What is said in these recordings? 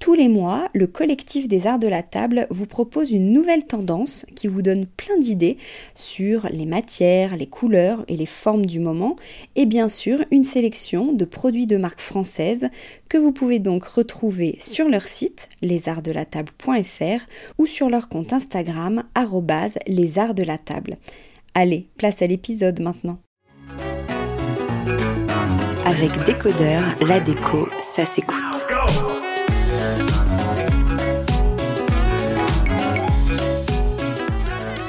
Tous les mois, le collectif des arts de la table vous propose une nouvelle tendance qui vous donne plein d'idées sur les matières, les couleurs et les formes du moment, et bien sûr une sélection de produits de marque française que vous pouvez donc retrouver sur leur site lesartsdelatable.fr ou sur leur compte Instagram @lesartsdelatable. Allez, place à l'épisode maintenant. Avec Décodeur, la déco, ça s'écoute.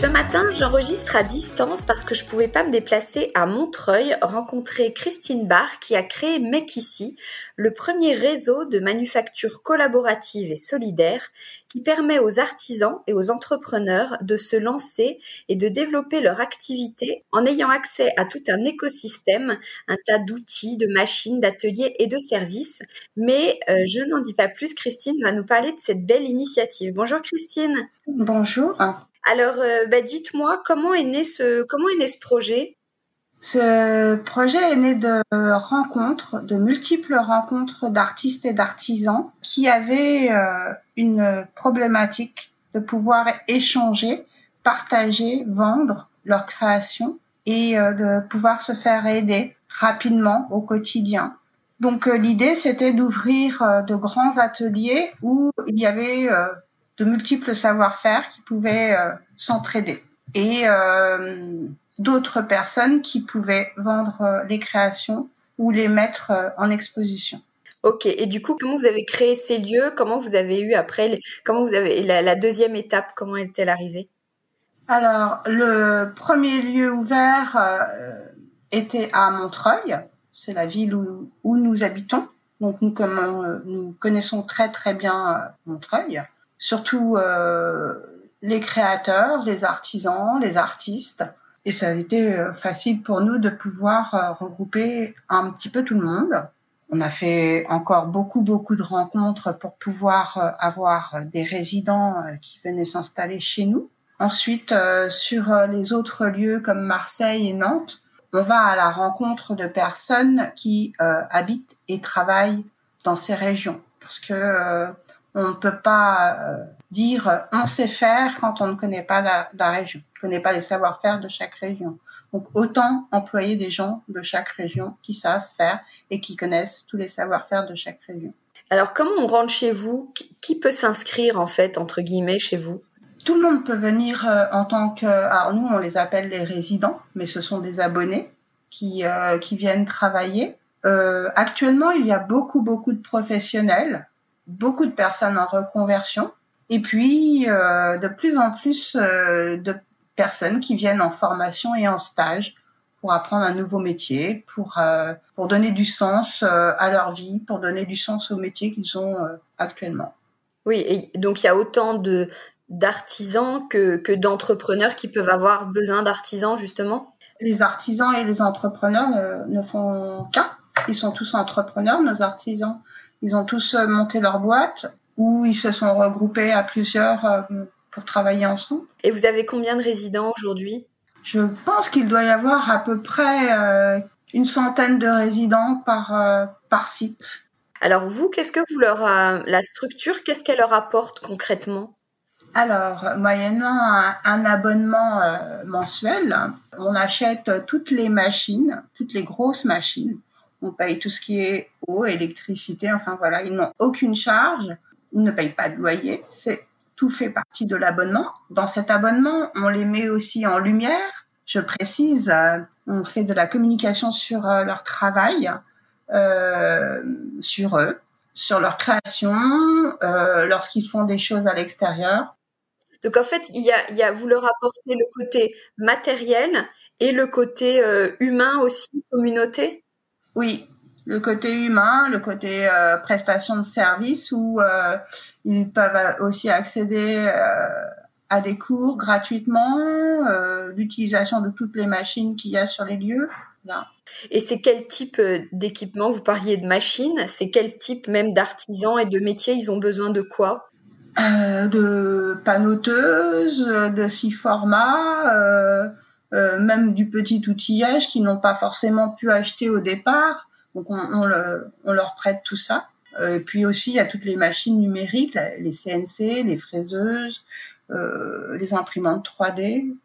Ce matin, j'enregistre à distance parce que je ne pouvais pas me déplacer à Montreuil, rencontrer Christine Barre qui a créé Make ici, le premier réseau de manufactures collaboratives et solidaires qui permet aux artisans et aux entrepreneurs de se lancer et de développer leur activité en ayant accès à tout un écosystème, un tas d'outils, de machines, d'ateliers et de services. Mais je n'en dis pas plus, Christine va nous parler de cette belle initiative. Bonjour Christine. Bonjour. Alors, dites-moi, comment est né ce projet ? Ce projet est né de rencontres, de multiples rencontres d'artistes et d'artisans qui avaient une problématique de pouvoir échanger, partager, vendre leur création et de pouvoir se faire aider rapidement au quotidien. Donc, l'idée, c'était d'ouvrir de grands ateliers où il y avait de multiples savoir-faire qui pouvaient s'entraider. Et d'autres personnes qui pouvaient vendre les créations ou les mettre en exposition. Ok, et du coup, comment vous avez créé ces lieux ? Comment vous avez eu après la deuxième étape, comment est-elle arrivée ? Alors, le premier lieu ouvert était à Montreuil, c'est la ville où nous habitons. Donc, nous connaissons très très bien Montreuil, surtout les créateurs, les artisans, les artistes. Et ça a été facile pour nous de pouvoir regrouper un petit peu tout le monde. On a fait encore beaucoup de rencontres pour pouvoir avoir des résidents qui venaient s'installer chez nous. Ensuite, sur les autres lieux comme Marseille et Nantes, on va à la rencontre de personnes qui habitent et travaillent dans ces régions. Parce que on ne peut pas dire on sait faire quand on ne connaît pas la région, on ne connaît pas les savoir-faire de chaque région. Donc autant employer des gens de chaque région qui savent faire et qui connaissent tous les savoir-faire de chaque région. Alors comment on rentre chez vous ? Qui peut s'inscrire en fait entre guillemets chez vous ? Tout le monde peut venir en tant que... Alors nous on les appelle les résidents, mais ce sont des abonnés qui viennent travailler. Actuellement il y a beaucoup de professionnels, beaucoup de personnes en reconversion. Et puis, de plus en plus de personnes qui viennent en formation et en stage pour apprendre un nouveau métier, pour donner du sens à leur vie, pour donner du sens au métier qu'ils ont actuellement. Oui, et donc il y a autant d'artisans que d'entrepreneurs qui peuvent avoir besoin d'artisans, justement ? Les artisans et les entrepreneurs ne font qu'un. Ils sont tous entrepreneurs, nos artisans. Ils ont tous monté leur boîte, où ils se sont regroupés à plusieurs pour travailler ensemble. Et vous avez combien de résidents aujourd'hui ? Je pense qu'il doit y avoir à peu près une centaine de résidents par site. Alors vous, qu'est-ce que vous la structure, qu'est-ce qu'elle leur apporte concrètement ? Alors, moyennant un abonnement mensuel, on achète toutes les machines, toutes les grosses machines. On paye tout ce qui est eau, électricité, enfin voilà, ils n'ont aucune charge. Ils ne payent pas de loyer, tout fait partie de l'abonnement. Dans cet abonnement, on les met aussi en lumière. Je précise, on fait de la communication sur leur travail, sur eux, sur leur création, lorsqu'ils font des choses à l'extérieur. Donc en fait, il y a vous leur apportez le côté matériel et le côté humain aussi, communauté. Oui, le côté humain, le côté prestation de service où ils peuvent aussi accéder à des cours gratuitement, l'utilisation de toutes les machines qu'il y a sur les lieux. Là. Et c'est quel type d'équipement? Vous parliez de machines, c'est quel type même d'artisans et de métiers? Ils ont besoin de quoi? De panoteuses, de six formats, même du petit outillage qu'ils n'ont pas forcément pu acheter au départ. Donc on leur prête tout ça. Et puis aussi, il y a toutes les machines numériques, les CNC, les fraiseuses, les imprimantes 3D.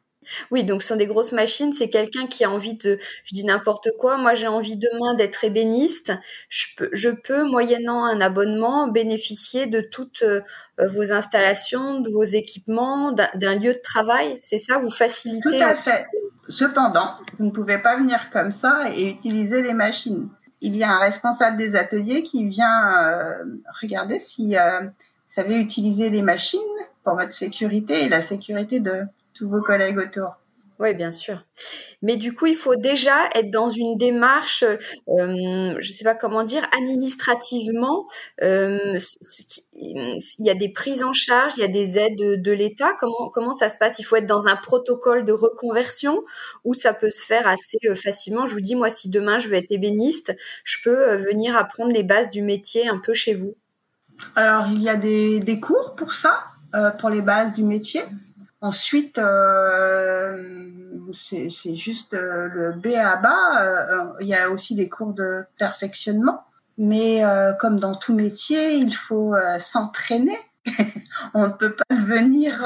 Oui, donc ce sont des grosses machines, c'est quelqu'un qui a envie de, je dis n'importe quoi, moi j'ai envie demain d'être ébéniste, je peux moyennant un abonnement, bénéficier de toutes vos installations, de vos équipements, d'un lieu de travail, c'est ça, vous facilitez? Tout à fait. Cependant, vous ne pouvez pas venir comme ça et utiliser les machines. Il y a un responsable des ateliers qui vient regarder si vous savez utiliser les machines pour votre sécurité et la sécurité de tous vos collègues autour. Oui, bien sûr. Mais du coup, il faut déjà être dans une démarche, je ne sais pas comment dire, administrativement. Il y a des prises en charge, il y a des aides de l'État. Comment ça se passe? Il faut être dans un protocole de reconversion où ça peut se faire assez facilement. Je vous dis, moi, si demain je veux être ébéniste, je peux venir apprendre les bases du métier un peu chez vous. Alors, il y a des cours pour ça, pour les bases du métier. Ensuite, c'est juste le B.A.B.A. Il y a aussi des cours de perfectionnement. Mais comme dans tout métier, il faut s'entraîner. On ne peut pas devenir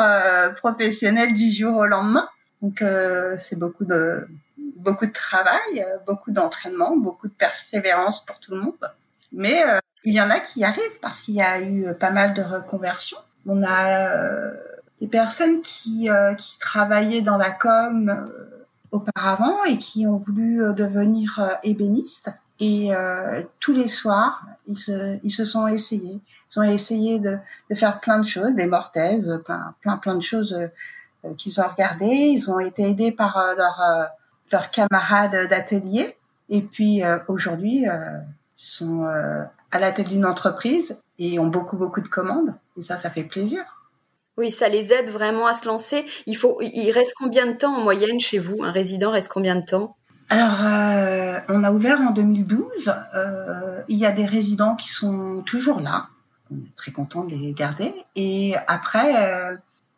professionnel du jour au lendemain. Donc, c'est beaucoup de travail, beaucoup d'entraînement, beaucoup de persévérance pour tout le monde. Mais il y en a qui y arrivent parce qu'il y a eu pas mal de reconversions. On a... des personnes qui travaillaient dans la com auparavant et qui ont voulu devenir ébénistes. Et tous les soirs, ils se sont essayés. Ils ont essayé de faire plein de choses, des mortaises, plein de choses qu'ils ont regardées. Ils ont été aidés par leurs camarades d'atelier. Et puis aujourd'hui, ils sont à la tête d'une entreprise et ont beaucoup de commandes. Et ça fait plaisir. Oui, ça les aide vraiment à se lancer. Il reste combien de temps en moyenne chez vous? Un résident reste combien de temps? Alors, on a ouvert en 2012. Il y a des résidents qui sont toujours là. On est très content de les garder. Et après,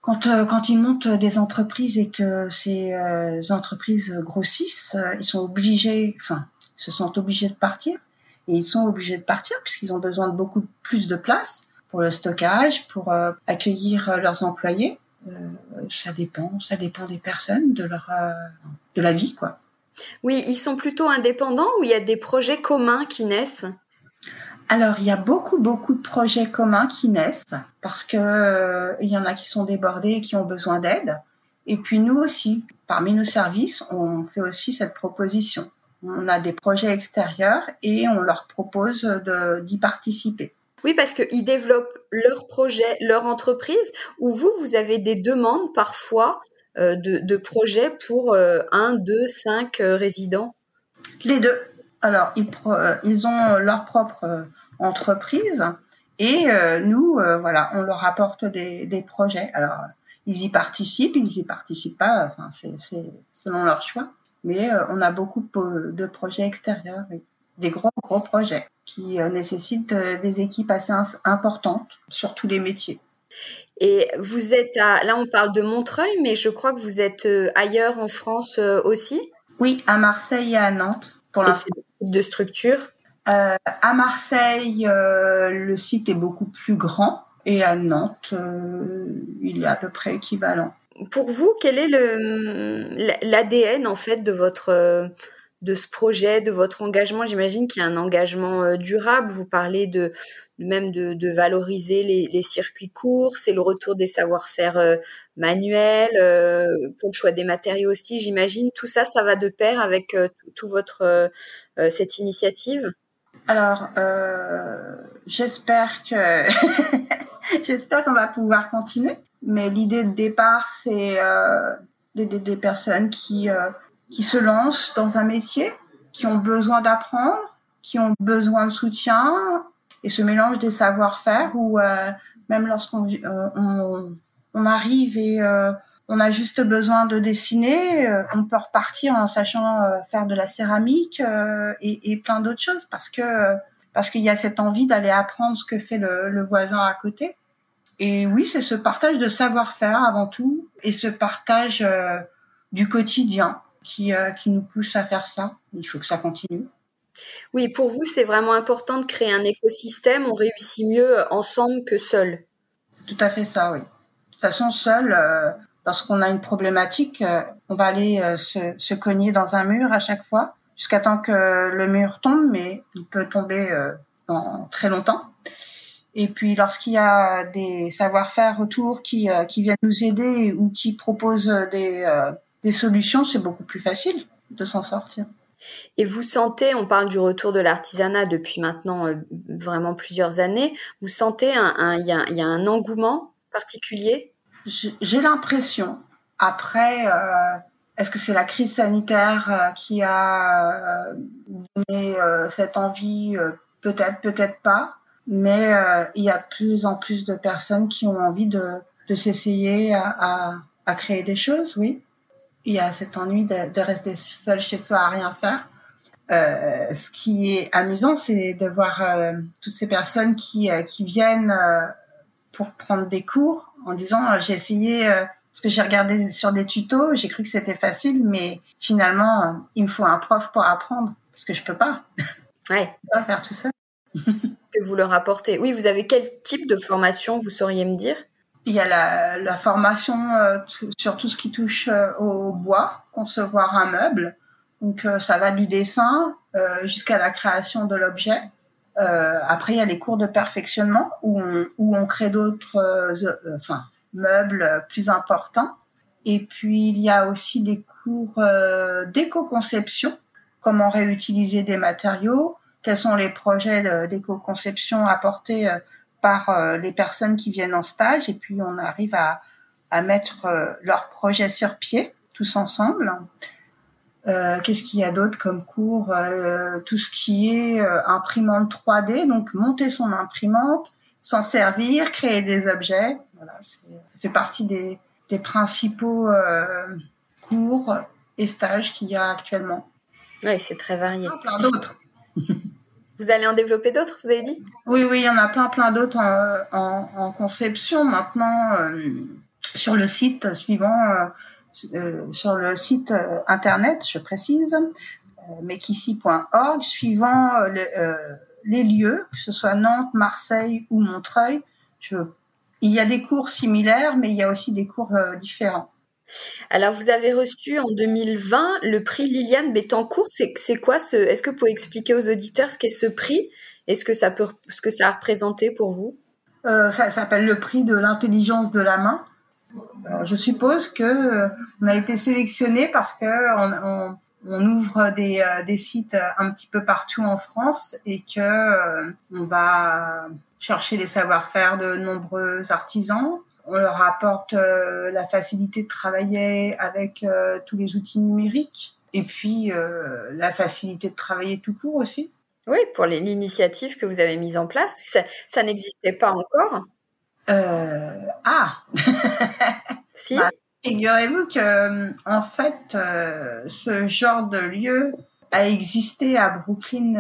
quand ils montent des entreprises et que ces entreprises grossissent, ils se sentent obligés de partir. Et ils sont obligés de partir puisqu'ils ont besoin de beaucoup plus de place. Pour le stockage, pour accueillir leurs employés, ça dépend des personnes, de la vie, quoi. Oui, ils sont plutôt indépendants ou il y a des projets communs qui naissent? Alors, il y a beaucoup de projets communs qui naissent parce que il y en a qui sont débordés et qui ont besoin d'aide. Et puis nous aussi, parmi nos services, on fait aussi cette proposition. On a des projets extérieurs et on leur propose d'y participer. Oui, parce qu'ils développent leur projet, leur entreprise, ou vous avez des demandes parfois de projets pour 1, 2, 5 résidents? Les deux. Alors, ils ont leur propre entreprise et nous, on leur apporte des projets. Alors, ils y participent pas, enfin, c'est selon leur choix, mais on a beaucoup de projets extérieurs, oui. Des gros projets qui nécessitent des équipes assez importantes sur tous les métiers. Et vous êtes là on parle de Montreuil, mais je crois que vous êtes ailleurs en France aussi? Oui, à Marseille et à Nantes. Pour l'instant. Et c'est de structure? À Marseille, le site est beaucoup plus grand et à Nantes, il est à peu près équivalent. Pour vous, quel est l'ADN en fait de votre de ce projet, de votre engagement. J'imagine qu'il y a un engagement durable. Vous parlez de valoriser les circuits courts, c'est le retour des savoir-faire manuels, pour le choix des matériaux aussi. J'imagine tout ça, ça va de pair avec tout votre cette initiative. Alors, j'espère que j'espère qu'on va pouvoir continuer. Mais l'idée de départ, c'est des personnes qui se lancent dans un métier, qui ont besoin d'apprendre, qui ont besoin de soutien, et ce mélange des savoir-faire où même lorsqu'on on arrive et on a juste besoin de dessiner, on peut repartir en sachant faire de la céramique et plein d'autres choses parce qu'il y a cette envie d'aller apprendre ce que fait le voisin à côté. Et oui, c'est ce partage de savoir-faire avant tout et ce partage du quotidien qui nous pousse à faire ça. Il faut que ça continue. Oui, pour vous, c'est vraiment important de créer un écosystème. On réussit mieux ensemble que seul. C'est tout à fait ça, oui. De toute façon, seul, lorsqu'on a une problématique, on va aller se cogner dans un mur à chaque fois jusqu'à temps que le mur tombe, mais il peut tomber dans très longtemps. Et puis, lorsqu'il y a des savoir-faire autour qui viennent nous aider ou qui proposent des solutions, c'est beaucoup plus facile de s'en sortir. Et vous sentez, on parle du retour de l'artisanat depuis maintenant vraiment plusieurs années, vous sentez il y a un engouement particulier ? J'ai l'impression. Après, est-ce que c'est la crise sanitaire qui a donné cette envie ? Peut-être, peut-être pas. Mais il y a de plus en plus de personnes qui ont envie de s'essayer à créer des choses, oui. Il y a cet ennui de rester seul chez soi à rien faire. Ce qui est amusant, c'est de voir toutes ces personnes qui viennent pour prendre des cours en disant « j'ai essayé ce que j'ai regardé sur des tutos, j'ai cru que c'était facile, mais finalement, il me faut un prof pour apprendre parce que je peux pas. Ouais. Je peux pas faire tout ça. » Que vous leur apportez. Oui, vous avez quel type de formation, vous sauriez me dire ? Il y a la formation sur tout ce qui touche au bois, concevoir un meuble. Donc, ça va du dessin jusqu'à la création de l'objet. Après, il y a les cours de perfectionnement où on crée d'autres meubles plus importants. Et puis, il y a aussi des cours d'éco-conception, comment réutiliser des matériaux, quels sont les projets d'éco-conception apportés par les personnes qui viennent en stage, et puis on arrive à mettre leurs projets sur pied, tous ensemble. Qu'est-ce qu'il y a d'autre comme cours ? Tout ce qui est imprimante 3D, donc monter son imprimante, s'en servir, créer des objets. Voilà, ça fait partie des principaux cours et stages qu'il y a actuellement. Oui, c'est très varié. Plein d'autres. Vous allez en développer d'autres, vous avez dit ? Oui, il y en a plein d'autres en conception. Maintenant, sur le site sur le site internet, je précise, mekissi.org, suivant les lieux, que ce soit Nantes, Marseille ou Montreuil, il y a des cours similaires, mais il y a aussi des cours différents. Alors, vous avez reçu en 2020 le prix Liliane Bettencourt. C'est quoi est-ce que vous pouvez expliquer aux auditeurs ce qu'est ce prix et ce que ça a représenté pour vous ? Ça s'appelle le prix de l'intelligence de la main. Alors, je suppose qu'on a été sélectionné parce qu'on ouvre des sites un petit peu partout en France et qu'on va chercher les savoir-faire de nombreux artisans. On leur apporte la facilité de travailler avec tous les outils numériques et puis la facilité de travailler tout court aussi. Oui, pour l'initiative que vous avez mise en place, ça n'existait pas encore. Si. Bah, figurez-vous que en fait, ce genre de lieu a existé à Brooklyn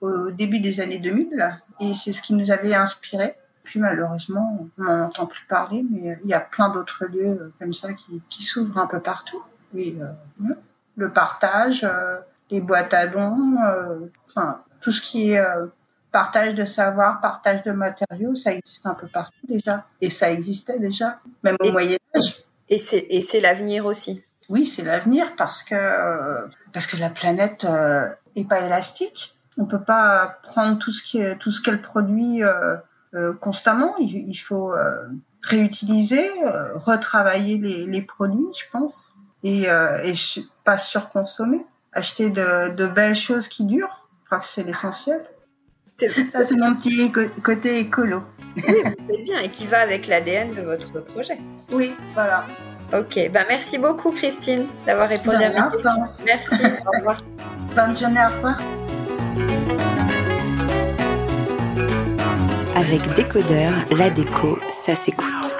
au début des années 2000 et c'est ce qui nous avait inspirés. Puis malheureusement, on n'en entend plus parler, mais il y a plein d'autres lieux comme ça qui s'ouvrent un peu partout. Et, le partage, les boîtes à dons, tout ce qui est partage de savoir, partage de matériaux, ça existe un peu partout déjà. Et ça existait déjà, même au Moyen-Âge. Et c'est l'avenir aussi. oui, c'est l'avenir parce que la planète n'est pas élastique. On peut pas prendre tout ce qu'elle produit constamment. Il faut réutiliser, retravailler les produits, je pense, et pas surconsommer. Acheter de belles choses qui durent, je crois que c'est l'essentiel. Ça, c'est mon petit côté écolo. Oui, c'est bien, et qui va avec l'ADN de votre projet. Oui, voilà. Ok, ben merci beaucoup Christine d'avoir répondu à ma question. Merci, au revoir. Bonne journée, au revoir. Avec Décodeur, la déco, ça s'écoute.